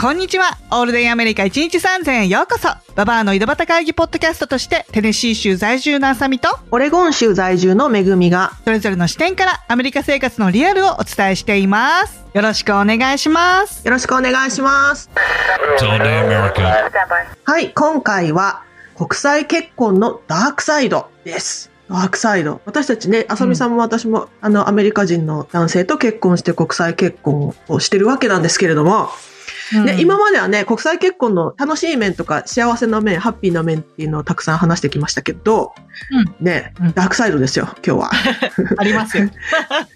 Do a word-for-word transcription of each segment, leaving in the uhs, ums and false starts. こんにちは。オールデンアメリカいちにちさんぜんへようこそ。ババアの井戸端会議ポッドキャストとして、テネシー州在住のあさみと、オレゴン州在住のめぐみが、それぞれの視点からアメリカ生活のリアルをお伝えしています。よろしくお願いします。よろしくお願いします。はい、今回は国際結婚のダークサイドです。ダークサイド。私たちね、あさみさんも私も、うん、あの、アメリカ人の男性と結婚して国際結婚をしてるわけなんですけれども、ね、うん、今まではね、国際結婚の楽しい面とか幸せな面、ハッピーな面っていうのをたくさん話してきましたけど、うん、ね、うん、ダークサイドですよ、今日は。ありますよ。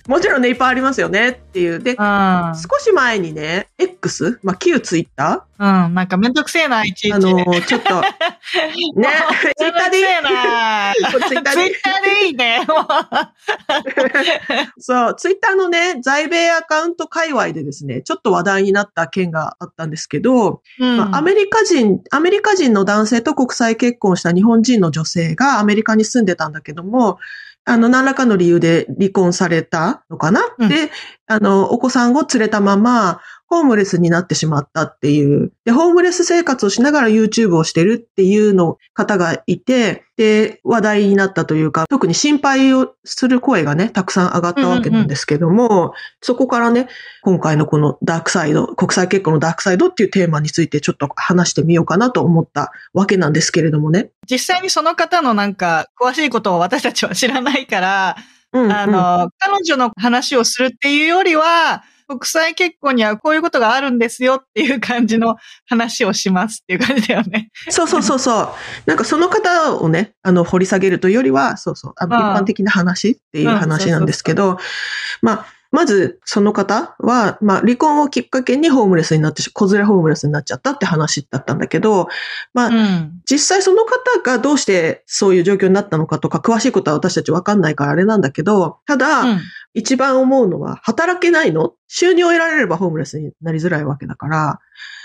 もちろんね、いっぱいありますよねっていう。で、少し前にね、X、まあ、旧ツイッター、うん、なんかめんどくせえな、いちいち。あのー、ちょっと、ね、ツイッターでいい。ツイッターでいいね。そう、ツイッターのね、在米アカウント界隈でですね、ちょっと話題になった件があったんですけど、うん、まあ、アメリカ人、アメリカ人の男性と国際結婚した日本人の女性がアメリカに住んでたんだけども、あの、何らかの理由で離婚されたのかな、うん、で、あの、お子さんを連れたまま、ホームレスになってしまったっていう。で、ホームレス生活をしながら YouTube をしてるっていうの方がいて、で、話題になったというか、特に心配をする声がね、たくさん上がったわけなんですけども、うんうんうん、そこからね、今回のこのダークサイド、国際結婚のダークサイドっていうテーマについてちょっと話してみようかなと思ったわけなんですけれどもね。実際にその方のなんか、詳しいことを私たちは知らないから、うんうん、あの、彼女の話をするっていうよりは、国際結婚にはこういうことがあるんですよっていう感じの話をしますっていう感じだよね。そうそうそうそう。なんかその方をね、あの、掘り下げるというよりは、そうそう、あの、一般的な話っていう話なんですけど、まあ、まずその方は、まあ、離婚をきっかけにホームレスになって、子連れホームレスになっちゃったって話だったんだけど、まあ、うん、実際その方がどうしてそういう状況になったのかとか、詳しいことは私たちわかんないからあれなんだけど、ただ、うん、一番思うのは、働けないの？収入を得られればホームレスになりづらいわけだか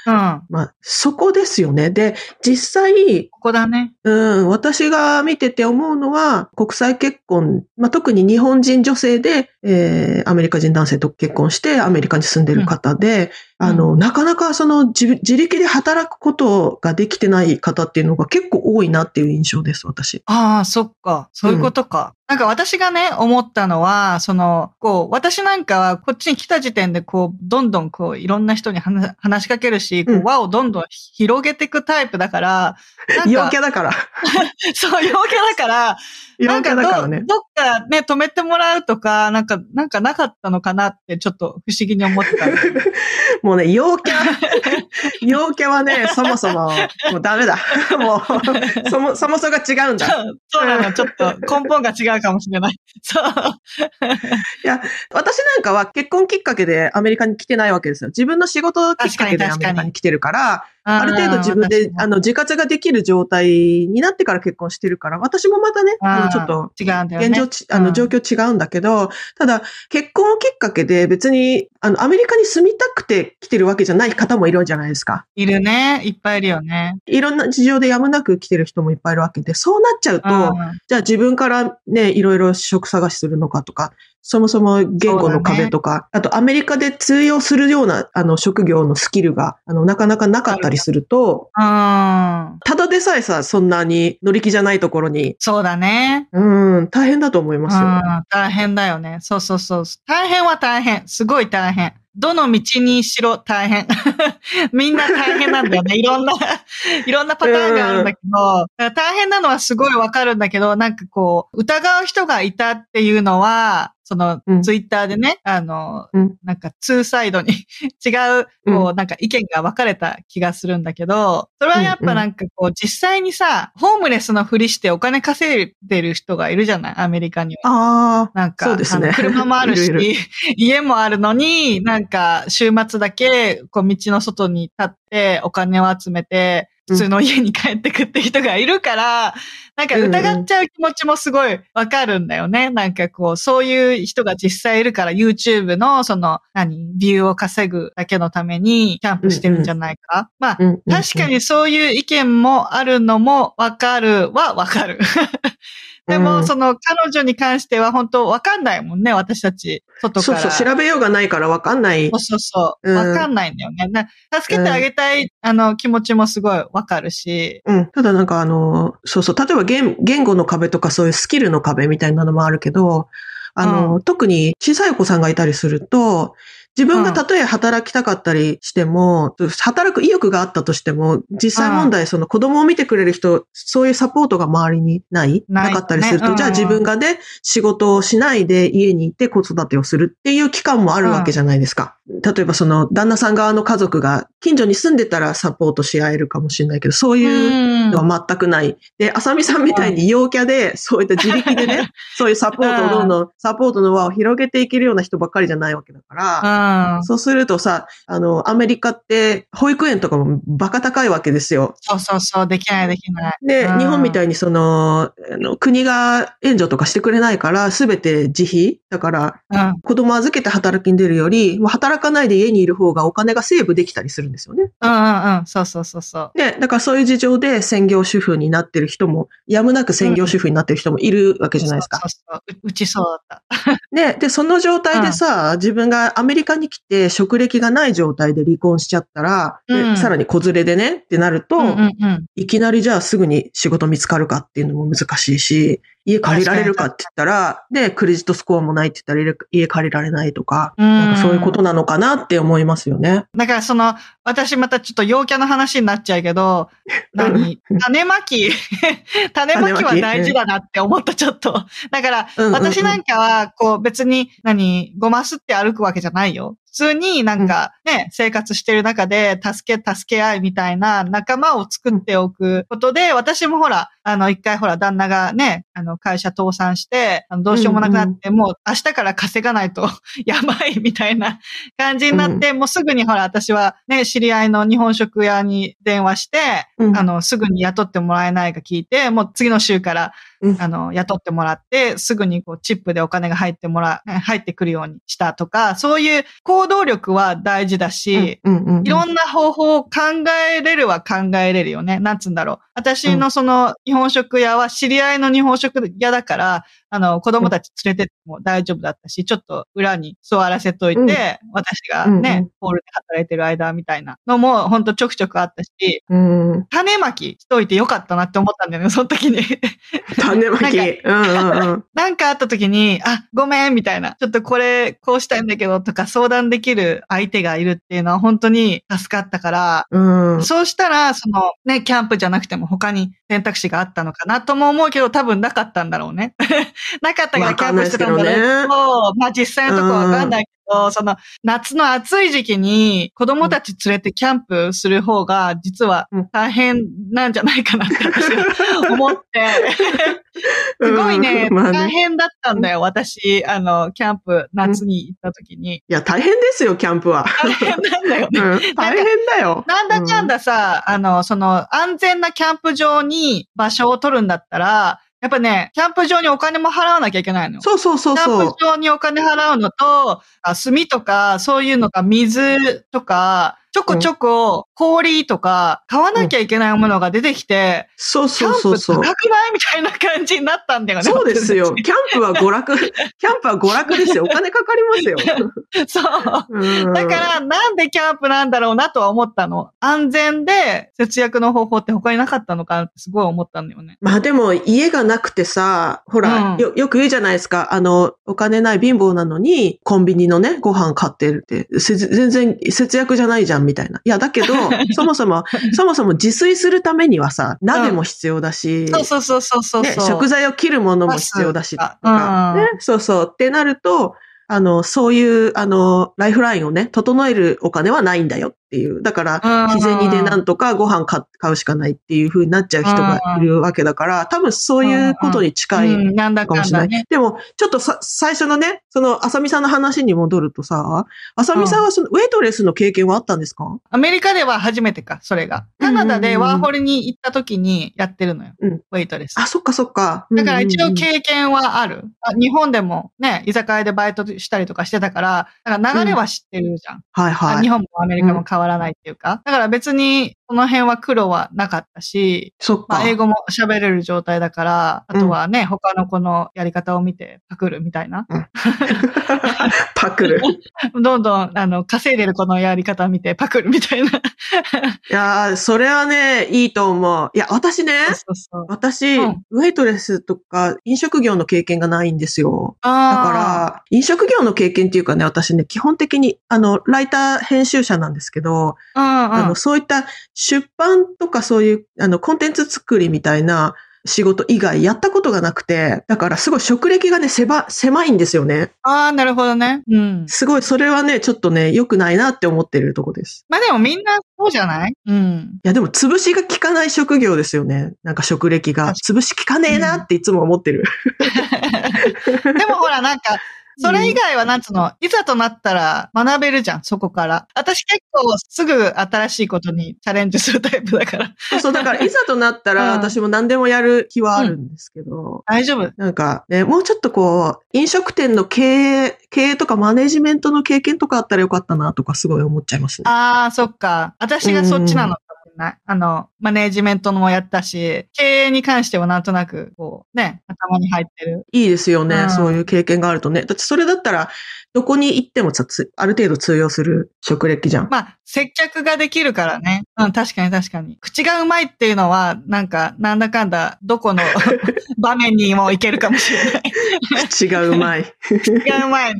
ら、うん、まあ、そこですよね。で、実際、ここだね。うん、私が見てて思うのは、国際結婚、まあ、特に日本人女性で、えー、アメリカ人男性と結婚してアメリカに住んでる方で、うん、あの、なかなかその 自, 自力で働くことができてない方っていうのが結構多いなっていう印象です、私。ああ、そっか。そういうことか。うん、なんか私がね、思ったのは、その、こう、私なんかはこっちに来た時点で、こう、どんどんこう、いろんな人に話、話しかけるし、こう、輪をどんどん広げていくタイプだから、なんか陽キャだから。そう、陽キャだから、陽キャだからね。どっかね、止めてもらうとか、なんか、なんかなかったのかなって、ちょっと不思議に思ってた。もうね、陽キャ、陽キャはね、そもそも、もうダメだ。もう、そも、そもそもが違うんだ。そう、そうなの、ちょっと根本が違う。かもしれない。そう。いや、私なんかは結婚きっかけでアメリカに来てないわけですよ。自分の仕事きっかけでアメリカに来てるから、ある程度自分であの自活ができる状態になってから結婚してるから、私もまたね、あのちょっと現状、ね、あの状況違うんだけど、ただ結婚をきっかけで別にあのアメリカに住みたくて来てるわけじゃない方もいるじゃないですか。いるね、いっぱいいるよね。いろんな事情でやむなく来てる人もいっぱいいるわけで、そうなっちゃうと、じゃあ自分からね、いろいろ職探しするのかとか。そもそも言語の壁とか、ね、あとアメリカで通用するようなあの職業のスキルがあのなかなかなかったりすると、あ、ただでさえさ、そんなに乗り気じゃないところに。そうだね。うん、大変だと思いますよ。あ、大変だよね。そうそうそう。大変は大変。すごい大変。どの道にしろ大変。みんな大変なんだよね。いろんな、いろんなパターンがあるんだけど、うん、大変なのはすごいわかるんだけど、なんかこう、疑う人がいたっていうのは、その、ツイッターでね、うん、あの、うん、なんか、ツーサイドに違う、こう、なんか意見が分かれた気がするんだけど、それはやっぱなんかこう、実際にさ、ホームレスのふりしてお金稼いでる人がいるじゃない、アメリカには。ああ、なんか、そうですね、車もあるし、いるいる家もあるのに、なんか、週末だけ、こう、道の外に立って、お金を集めて、普通の家に帰ってくって人がいるから、なんか疑っちゃう気持ちもすごいわかるんだよね。うんうん、なんかこう、そういう人が実際いるから、YouTube のその、何、ビューを稼ぐだけのためにキャンプしてるんじゃないか。うんうん、まあ、うんうんうん、確かにそういう意見もあるのもわかるはわかる。でも、その、彼女に関しては本当わかんないもんね、私たち、外から。そうそう、調べようがないからわかんない。そうそうそう、わかんないんだよね。助けてあげたい、あの、気持ちもすごいわかるし。うん。ただなんかあの、そうそう、例えば言、言語の壁とかそういうスキルの壁みたいなのもあるけど、あの、うん、特に小さいお子さんがいたりすると、自分がたとえ働きたかったりしても、うん、働く意欲があったとしても、実際問題、その子供を見てくれる人、そういうサポートが周りにない、ないなかったりすると、ね、じゃあ自分がね、仕事をしないで家にいて子育てをするっていう期間もあるわけじゃないですか。うん、例えばその旦那さん側の家族が近所に住んでたらサポートし合えるかもしれないけど、そういうのは全くない。で、浅見さんみたいに陽キャで、そういった自力でね、そういうサポートをどんどん、サポートの輪を広げていけるような人ばっかりじゃないわけだから、うんうん、そうするとさ、あの、アメリカって、保育園とかもバカ高いわけですよ。そうそうそう、できないできない。で、うん、日本みたいにその、あの、国が援助とかしてくれないから、すべて自費だから、うん、子供預けて働きに出るより、もう働かないで家にいる方がお金がセーブできたりするんですよね。うんうんうん、そうそうそうそう。で、だからそういう事情で専業主婦になってる人も、やむなく専業主婦になってる人もいるわけじゃないですか。うん、そうそうそう。うちそうだった。で、で、その状態でさ、うん、自分がアメリカに来て職歴がない状態で離婚しちゃったら、うん、さらに子連れでねってなると、うんうんうん、いきなりじゃあすぐに仕事見つかるかっていうのも難しいし、家借りられるかって言ったら、で、クレジットスコアもないって言ったら家借りられないとか、うん、なんかそういうことなのかなって思いますよね。だからその、私またちょっと陽キャの話になっちゃうけど、何種まき種まきは大事だなって思ったちょっと。だから、私なんかは、こう別に何、ごますって歩くわけじゃないよ。普通になんかね、うん、生活してる中で助け、助け合いみたいな仲間を作っておくことで、私もほら、あの一回ほら旦那がね、あの会社倒産して、あのどうしようもなくなって、うんうん、もう明日から稼がないとやばいみたいな感じになって、うん、もうすぐにほら私はね、知り合いの日本食屋に電話して、うん、あのすぐに雇ってもらえないか聞いて、もう次の週から、うん、あの雇ってもらって、すぐにこうチップでお金が入ってもら、入ってくるようにしたとか、そういう行動力は大事だし、うんうんうん、いろんな方法を考えれるは考えれるよね。なんつうんだろう。私のその日本食屋は知り合いの日本食屋だから、あの子供たち連れてっても大丈夫だったし、ちょっと裏に座らせといて、うん、私がね、うん、ホールで働いてる間みたいなのもほんとちょくちょくあったし、うん、種まきしといてよかったなって思ったんだよね、その時に。種まき。なんか、うんうんうん、なんかあった時に、あ、ごめんみたいな、ちょっとこれこうしたいんだけどとか相談できる相手がいるっていうのは本当に助かったから、うん、そうしたらそのね、キャンプじゃなくても他に選択肢があったのかなとも思うけど、多分なかったんだろうね。なかったからキャンプしてたんだろうけど、まあ実際のとこわかんないけど、うん、その夏の暑い時期に子供たち連れてキャンプする方が実は大変なんじゃないかなって私は思って。すごいね、うん、大変だったんだよ、まあね、私、あの、キャンプ、夏に行った時に。いや、大変ですよ、キャンプは。大変なんだよね。うん、大変だよ。なんだかんださ、うん、あの、その、安全なキャンプ場に場所を取るんだったら、やっぱね、キャンプ場にお金も払わなきゃいけないのよ。そうそうそうそう。キャンプ場にお金払うのと、あ、炭とか、そういうのか、水とか、ちょこちょこ氷とか買わなきゃいけないものが出てきて、うん、そうそうそうそう。キャンプ高くないみたいな感じになったんだよね。そうですよ。キャンプは娯楽、キャンプは娯楽ですよ。お金かかりますよ。そう、うん。だからなんでキャンプなんだろうなとは思ったの。安全で節約の方法って他になかったのかってすごい思ったんだよね。まあでも家がなくてさ、ほら、うん、よ, よく言うじゃないですか。あの、お金ない貧乏なのにコンビニのね、ご飯買ってるって。全然節約じゃないじゃん。ゃんみたいな。いや、だけど、そもそも、そもそも自炊するためにはさ、鍋も必要だし、うん、そうそうそうそうそう、ね、食材を切るものも必要だし、とか、うんね、そうそう。ってなると、あの、そういう、あの、ライフラインをね、整えるお金はないんだよっていう。だから、日銭でなんとかご飯買うしかないっていう風になっちゃう人がいるわけだから、多分そういうことに近いかもしれない。でも、ちょっとさ、最初のね、その、あさみさんの話に戻るとさ、あさみさんはその、ウェイトレスの経験はあったんですか？アメリカでは初めてか、それが。カナダでワーホリに行った時にやってるのよ。うん、ウェイトレス。あ、そっかそっか。だから一応経験はある。日本でもね、居酒屋でバイトしたりとかしてたから、だから流れは知ってるじゃん。うん、はいはい。日本もアメリカも変わらないっていうか、だから別にこの辺は苦労はなかったし、そっか、まあ、英語も喋れる状態だから、あとはね、うん、他の子のやり方を見てパクるみたいな。うん、パクる。どんどんあの稼いでる子のやり方を見てパクるみたいな。いやー、それはね、いいと思う。いや、私ね、そうそうそう、私、うん、ウェイトレスとか飲食業の経験がないんですよ。だから飲食職業の経験っていうかね、私ね、基本的に、あの、ライター編集者なんですけど、うんうん、あの、そういった出版とかそういう、あの、コンテンツ作りみたいな仕事以外やったことがなくて、だからすごい職歴がね、狭、狭いんですよね。ああ、なるほどね。うん。すごい、それはね、ちょっとね、良くないなって思ってるとこです。まあでもみんなそうじゃない？うん。いやでも潰しが効かない職業ですよね。なんか職歴が。潰し効かねえなっていつも思ってる。うん、でもほら、なんか、それ以外はなんつうの、いざとなったら学べるじゃん、そこから。私結構すぐ新しいことにチャレンジするタイプだから。そう、だからいざとなったら私も何でもやる気はあるんですけど。うん、大丈夫。なんかね、もうちょっとこう、飲食店の経営、経営とかマネジメントの経験とかあったらよかったなとかすごい思っちゃいますね。ああ、そっか。私がそっちなの。うん、あの、マネージメントもやったし、経営に関してはなんとなく、こう、ね、頭に入ってる。いいですよね、うん。そういう経験があるとね。だってそれだったら、どこに行ってもある程度通用する職歴じゃん。まあ、接客ができるからね。うん、確かに確かに。口がうまいっていうのは、なんか、なんだかんだ、どこの場面にもいけるかもしれない。口がうまい。口がうまい。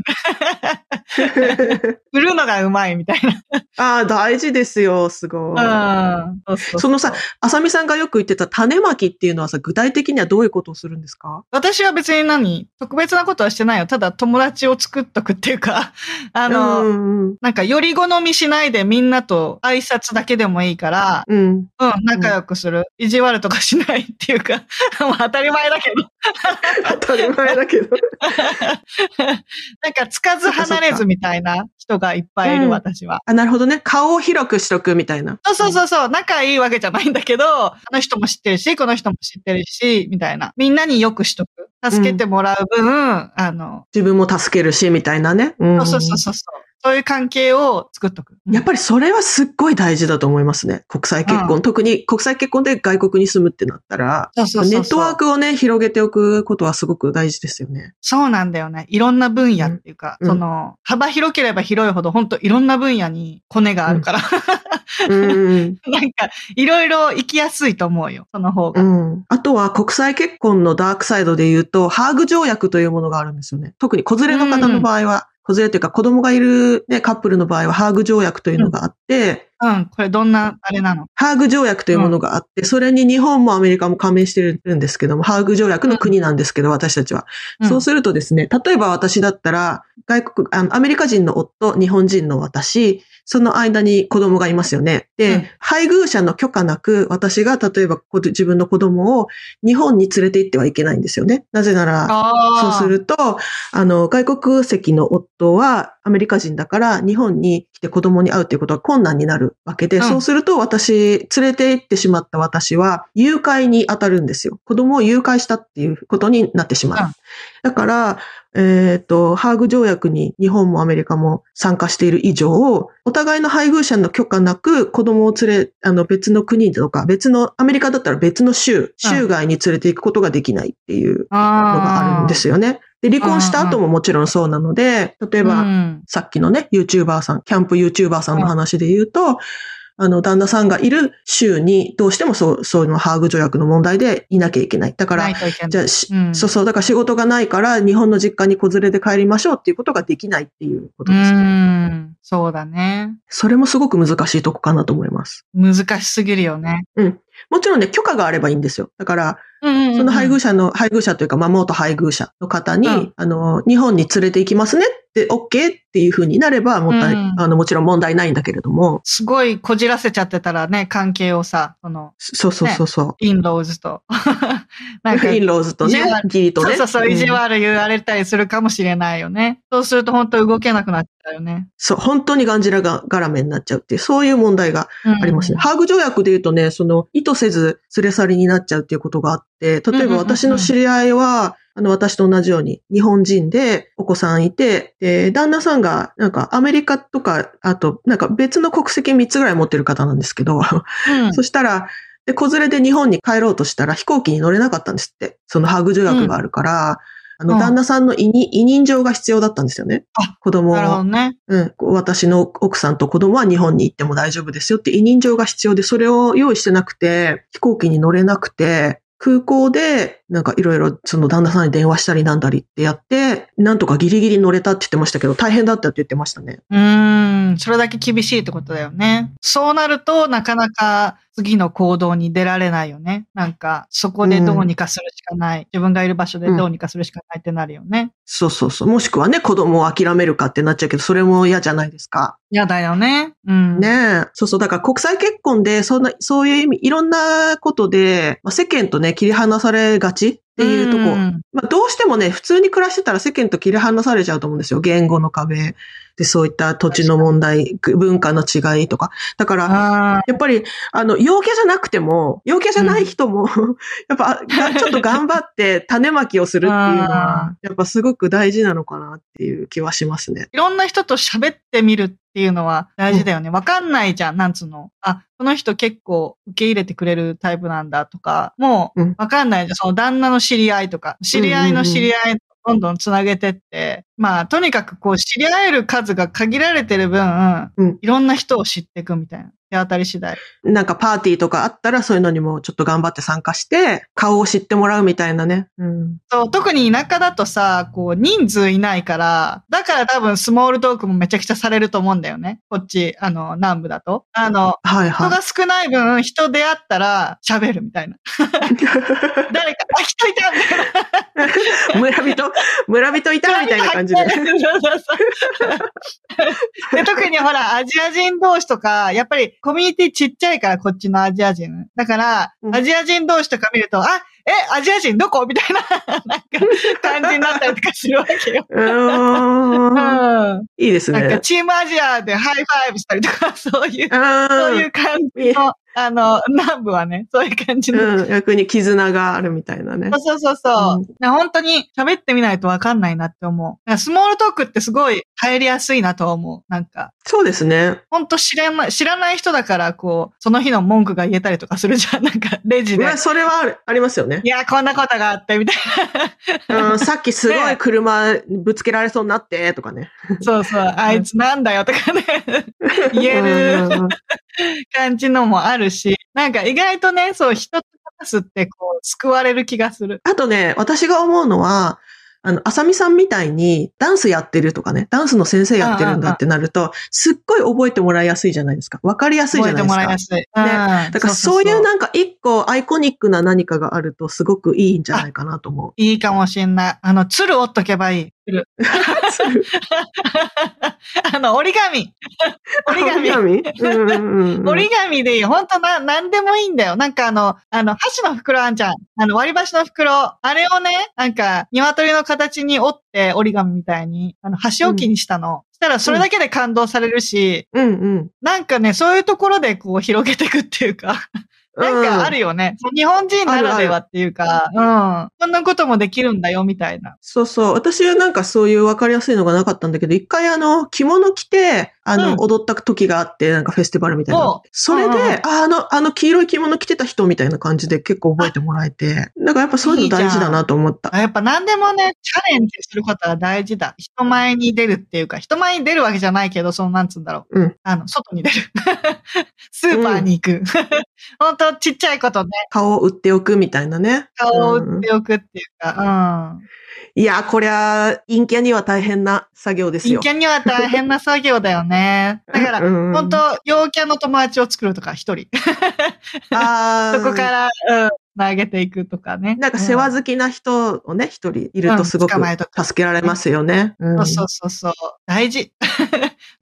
売るのがうまいみたいな。ああ、大事ですよ、すごい。うんそうそうそう、そのさ、あさみさんがよく言ってた種まきっていうのはさ、具体的にはどういうことをするんですか？私は別に何、特別なことはしてないよ。ただ友達を作っとくっていうか、あの、うんうん、なんかより好みしないでみんなと挨拶だけでもいいから、うん、うん、仲良くする、うん。意地悪とかしないっていうか、もう当たり前だけど。当たり前だけど。なんかつかず離れずみたいな人がいっぱいいる、うん、私は。あ、なるほどね。顔を広くしとくみたいな。そうそうそうそう。仲いいわけじゃないんだけど、あの人も知ってるし、この人も知ってるし、みたいな。みんなによくしとく。助けてもらう分、うん、あの。自分も助けるし、みたいなね。うん、そうそうそうそう。そういう関係を作っとく。やっぱりそれはすっごい大事だと思いますね。国際結婚。うん、特に国際結婚で外国に住むってなったら、そうそうそうそう、ネットワークをね、広げておくことはすごく大事ですよね。そうなんだよね。いろんな分野っていうか、うん、その、幅広ければ広いほど、本当いろんな分野にコネがあるから。うんうん、なんか、いろいろ生きやすいと思うよ。その方が、うん。あとは国際結婚のダークサイドで言うと、ハーグ条約というものがあるんですよね。特に子連れの方の場合は、うん子連れというか子供がいる、ね、カップルの場合はハーグ条約というのがあって、うん、うん、これどんなあれなの？ハーグ条約というものがあって、うん、それに日本もアメリカも加盟してるんですけども、ハーグ条約の国なんですけど、うん、私たちは、うん。そうするとですね、例えば私だったら、外国、あの、アメリカ人の夫、日本人の私、その間に子供がいますよね。で、うん、配偶者の許可なく、私が例えば自分の子供を日本に連れて行ってはいけないんですよね。なぜなら、そうすると、あの、外国籍の夫はアメリカ人だから日本に来て子供に会うということは困難になるわけで、うん、そうすると私、連れて行ってしまった私は誘拐に当たるんですよ。子供を誘拐したっていうことになってしまう。うん、だから、えっと、ハーグ条約に日本もアメリカも参加している以上、お互いの配偶者の許可なく子供を連れ、あの別の国とか別の、アメリカだったら別の州、州外に連れて行くことができないっていうのがあるんですよね。で、離婚した後ももちろんそうなので、例えば、うん、さっきのね、YouTuber さん、キャンプ YouTuber さんの話で言うと、あの、旦那さんがいる州に、どうしてもそう、そうのハーグ条約の問題でいなきゃいけない。だから、じゃあ、うん、そうそう、だから仕事がないから、日本の実家に子連れで帰りましょうっていうことができないっていうことですね。うん、そうだね。それもすごく難しいとこかなと思います。難しすぎるよね。うん。もちろんね、許可があればいいんですよ。だから、うんうんうん、その配偶者の、配偶者というか、まあ、元配偶者の方に、うん、あの、日本に連れて行きますねって、OK っていう風になれば、もったい、うん、あの、もちろん問題ないんだけれども。すごいこじらせちゃってたらね、関係をさ、その、そうそうそうそう、ね。インローズと。なんかインローズとね、ギリとね。そうそうそう、意地悪言われたりするかもしれないよね。そうすると本当動けなくなっちゃうよね。そう、本当にがんじらがらめになっちゃうっていう、そういう問題がありますね。うん、ハーグ条約で言うとね、その、意図せず連れ去りになっちゃうっていうことがあって、例えば私の知り合いは、あの、私と同じように日本人でお子さんいて、で、旦那さんがなんかアメリカとか、あとなんか別の国籍みっつぐらい持ってる方なんですけど、うん、そしたら、で、子連れで日本に帰ろうとしたら飛行機に乗れなかったんですって。そのハーグ条約があるから、うん、あの、旦那さんの委任、委任状が必要だったんですよね。あ、子供を。なるほどね。うん。私の奥さんと子供は日本に行っても大丈夫ですよって委任状が必要で、それを用意してなくて、飛行機に乗れなくて、空港で、なんかいろいろその旦那さんに電話したりなんだりってやって、なんとかギリギリ乗れたって言ってましたけど、大変だったって言ってましたね。うーん、それだけ厳しいってことだよね。そうなると、なかなか次の行動に出られないよね。なんか、そこでどうにかするしかない。自分がいる場所でどうにかするしかないってなるよね。うん、そうそうそう。もしくはね、子供を諦めるかってなっちゃうけど、それも嫌じゃないですか。嫌だよね。うん。ねえ。そうそう。だから国際結婚で、そんな、そういう意味、いろんなことで、まあ、世間とね、切り離されがちっていうとこ。うん、まあ、どうしてもね、普通に暮らしてたら世間と切り離されちゃうと思うんですよ。言語の壁で、そういった土地の問題、文化の違いとか。だから、やっぱり、あの、陽キャじゃなくても、陽キャじゃない人も、うん、やっぱ、ちょっと頑張って種まきをするっていうのは、やっぱすごく大事なのかなっていう気はしますね。いろんな人と喋ってみるっていうのは大事だよね。わかんないじゃん、なんつうの。あ、この人結構受け入れてくれるタイプなんだとか、もうわかんないじゃん。その旦那の知り合いとか、知り合いの知り合い、どんどんつなげてって、まあ、とにかくこう、知り合える数が限られてる分、うん、いろんな人を知っていくみたいな。手当たり次第。なんかパーティーとかあったらそういうのにもちょっと頑張って参加して顔を知ってもらうみたいなね。うん。そう、特に田舎だとさ、こう人数いないから、だから多分スモールトークもめちゃくちゃされると思うんだよね。こっち、あの、南部だと。あの、はいはい、人が少ない分、人出会ったら喋るみたいな。誰か、あ、人いたみたいな。村人、村人いたみたいな感じで。で特にほら、アジア人同士とか、やっぱりコミュニティちっちゃいから、こっちのアジア人。だから、うん、アジア人同士とか見ると、あ、え、アジア人どこみたいな、なんか、感じになったりとかするわけよ。うん。いいですね。なんか、チームアジアでハイファイブしたりとか、そういう、そういう感じの、あの、南部はね、そういう感じの。うん、逆に絆があるみたいなね。そうそうそう。うん、本当に喋ってみないとわかんないなって思う。スモールトークってすごい入りやすいなと思う。なんか。そうですね。本当知らない、知らない人だから、こう、その日の文句が言えたりとかするじゃん。なんか、レジで。まあ、それはある、ありますよね。いや、こんなことがあって、みたいな。うん、さっきすごい車ぶつけられそうになって、とかね。そうそう、あいつなんだよ、とかね。言える感じのもあるし、なんか意外とね、そう、人と話すって、こう、救われる気がする。あとね、私が思うのは、あの、あさみさんみたいにダンスやってるとかね、ダンスの先生やってるんだってなると、すっごい覚えてもらいやすいじゃないですか。わかりやすいじゃないですか。覚えてもらいやすい。ね。だからそういうなんか一個アイコニックな何かがあるとすごくいいんじゃないかなと思う。いいかもしんない。あの、鶴折っとけばいい。鶴。あの、折り紙。折り紙。折り紙でいい。ほんとな、なんでもいいんだよ。なんかあの、あの、箸の袋あんちゃん。あの、割り箸の袋。あれをね、なんか、鶏の形に折って、折り紙みたいに、あの、箸置きにしたの。うん、したら、それだけで感動されるし、うんうん。なんかね、そういうところで、こう、広げていくっていうか。なんかあるよね、うん。日本人ならではっていうか、うん。そんなこともできるんだよ、みたいな。そうそう。私はなんかそういう分かりやすいのがなかったんだけど、一回あの、着物着て、あの、うん、踊った時があって、なんかフェスティバルみたいな。それで、あ, あの、あの黄色い着物着てた人みたいな感じで結構覚えてもらえて、なんかやっぱそういうの大事だなと思った。いいやっぱ何でもね、チャレンジすることは大事だ。人前に出るっていうか、人前に出るわけじゃないけど、そのなんつうんだろう。うん、あの、外に出る。スーパーに行く。うん、本当ちっちゃいことね。顔を売っておくみたいなね。顔を売っておくっていうか、うん。うんいや、こりゃ、陰キャには大変な作業ですよ。陰キャには大変な作業だよね。だから、うん、本当陽キャの友達を作るとか、一人。あそこから、うん、投げていくとかね。なんか世話好きな人をね、一人いるとすごく助けられますよね。うん、そうそうそう。大事。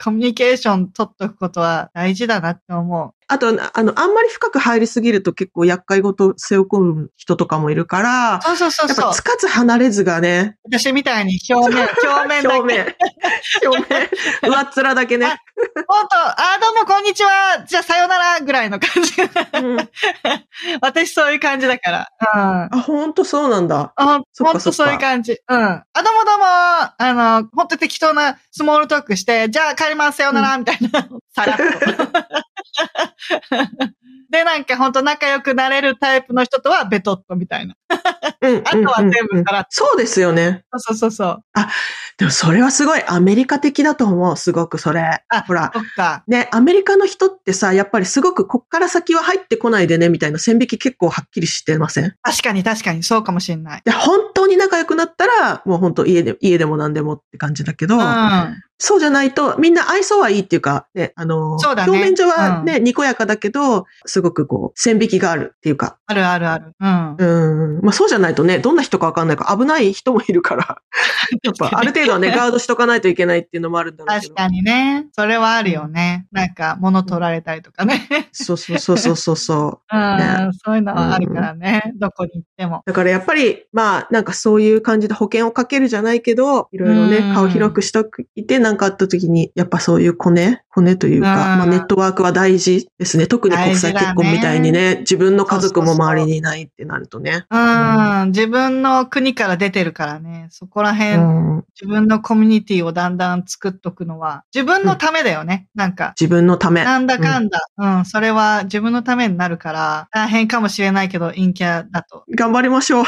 コミュニケーション取っとくことは大事だなって思う。あと、あの、あんまり深く入りすぎると結構厄介ごと背負い込む人とかもいるから、そうそうそうそう。やっぱつかず離れずがね。私みたいに表面、表面だけ。表面。表面。上っ面だけね。ほんと、あーどうもこんにちは、じゃあさよならぐらいの感じ。うん、私そういう感じだから。うん、あ、ほんとそうなんだ。ほんとそういう感じ。うん。あ、どうもどうも、あの、ほんと適当なスモールトークして、じゃあ帰ります、さよなら、みたいな。うん、さらっと。で、なんかほんと仲良くなれるタイプの人とはベトっとみたいな。うん、あとは全部さらっと。そうですよね。そうそうそう。あ、でもそれはすごいアメリカ的だと思う、すごくそれ。あ、ほら。そっか。ね、アメリカの人ってさ、やっぱりすごくこっから先は入ってこないでね、みたいな線引き結構はっきりしてません？確かに確かに、そうかもしれない。で、本当に仲良くなったら、もう本当家で、家でも何でもって感じだけど、うんそうじゃないと、みんな愛想はいいっていうか、ね、あの、ね、表面上はね、うん、にこやかだけど、すごくこう、線引きがあるっていうか。あるあるある。うん。うん。まあそうじゃないとね、どんな人かわかんないから、危ない人もいるから、やっぱある程度はね、ガードしとかないといけないっていうのもあるんだろうけど。確かにね。それはあるよね。なんか、物取られたりとかね。そうそうそうそうそう。うん、ね。そういうのはあるからね、うん。どこに行っても。だからやっぱり、まあ、なんかそういう感じで保険をかけるじゃないけど、いろいろね、顔広くしとく、いて、なんかあった時に、やっぱそういうコネ、コネというか、まあ、ネットワークは大事ですね。特に国際結婚みたいにね、自分の家族も周りにいないってなるとね。うん、うん、自分の国から出てるからね、そこら辺、うん、自分のコミュニティをだんだん作っとくのは、自分のためだよね、うん、なんか。自分のため。なんだかんだ、うん、うん、それは自分のためになるから、大変かもしれないけど、陰キャだと。頑張りましょう。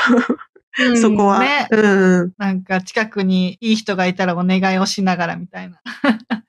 うん、そこは。ね、うん。なんか近くにいい人がいたらお願いをしながらみたいな。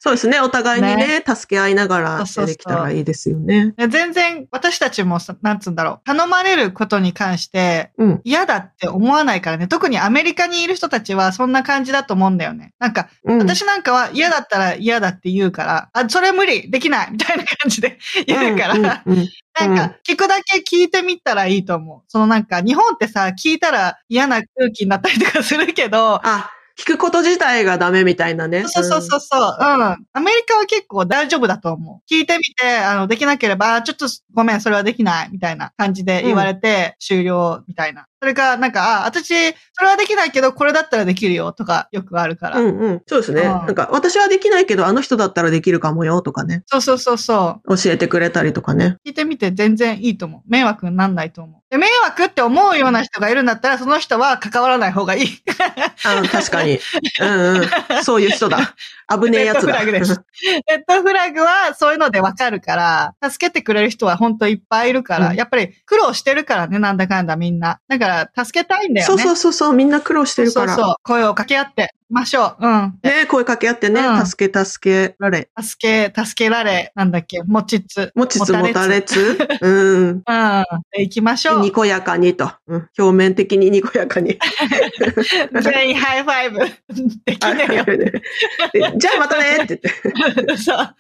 そうですね。お互いにね、ね助け合いながらできたらいいですよね。そうそうそう全然私たちもさ、なんつうんだろう。頼まれることに関して嫌だって思わないからね。特にアメリカにいる人たちはそんな感じだと思うんだよね。なんか、うん、私なんかは嫌だったら嫌だって言うから、あ、それ無理できないみたいな感じで言うから。うんうんうんなんか、聞くだけ聞いてみたらいいと思う。そのなんか、日本ってさ、聞いたら嫌な空気になったりとかするけど、あ、聞くこと自体がダメみたいなね。そうそうそうそう、うん。アメリカは結構大丈夫だと思う。聞いてみて、あの、できなければ、ちょっとごめん、それはできない、みたいな感じで言われて、うん、終了、みたいな。それか、なんか、あ、私、それはできないけど、これだったらできるよ、とか、よくあるから。うんうん。そうですね。うん、なんか、私はできないけど、あの人だったらできるかもよ、とかね。そうそうそうそう。教えてくれたりとかね。聞いてみて全然いいと思う。迷惑になんないと思う。で、迷惑って思うような人がいるんだったら、その人は関わらない方がいい。あの、確かに。うんうん。そういう人だ。危ねえやつだ。レッドフラグです。レッドフラグは、そういうのでわかるから、助けてくれる人は本当いっぱいいるから、うん、やっぱり苦労してるからね、なんだかんだみんな。だから助けたいんだよね。そうそうそうそうみんな苦労してるから。そうそう声を掛け合ってましょう。うん。ね声掛け合ってね、うん、助け助けられ。助け助けられなんだっけもちつもちつもたれつ。うん。うん。行きましょう。にこやかにと、うん、表面的ににこやかに。全員ハイファイブできねえよ。じゃあまたねって言って。そう。は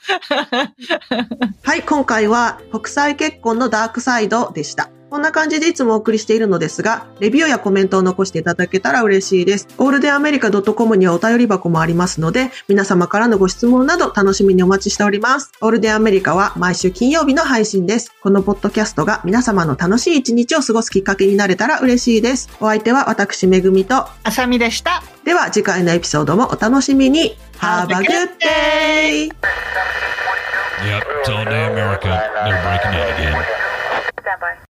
い今回は国際結婚のダークサイドでした。こんな感じでいつもお送りしているのですが、レビューやコメントを残していただけたら嬉しいです。オールデンアメリカ .com にはお便り箱もありますので、皆様からのご質問など楽しみにお待ちしております。オールデンアメリカは毎週金曜日の配信です。このポッドキャストが皆様の楽しい一日を過ごすきっかけになれたら嬉しいです。お相手は私めぐみとあさみでした。では次回のエピソードもお楽しみに。Have a good day! Yep, it's all day America. They're breaking out again.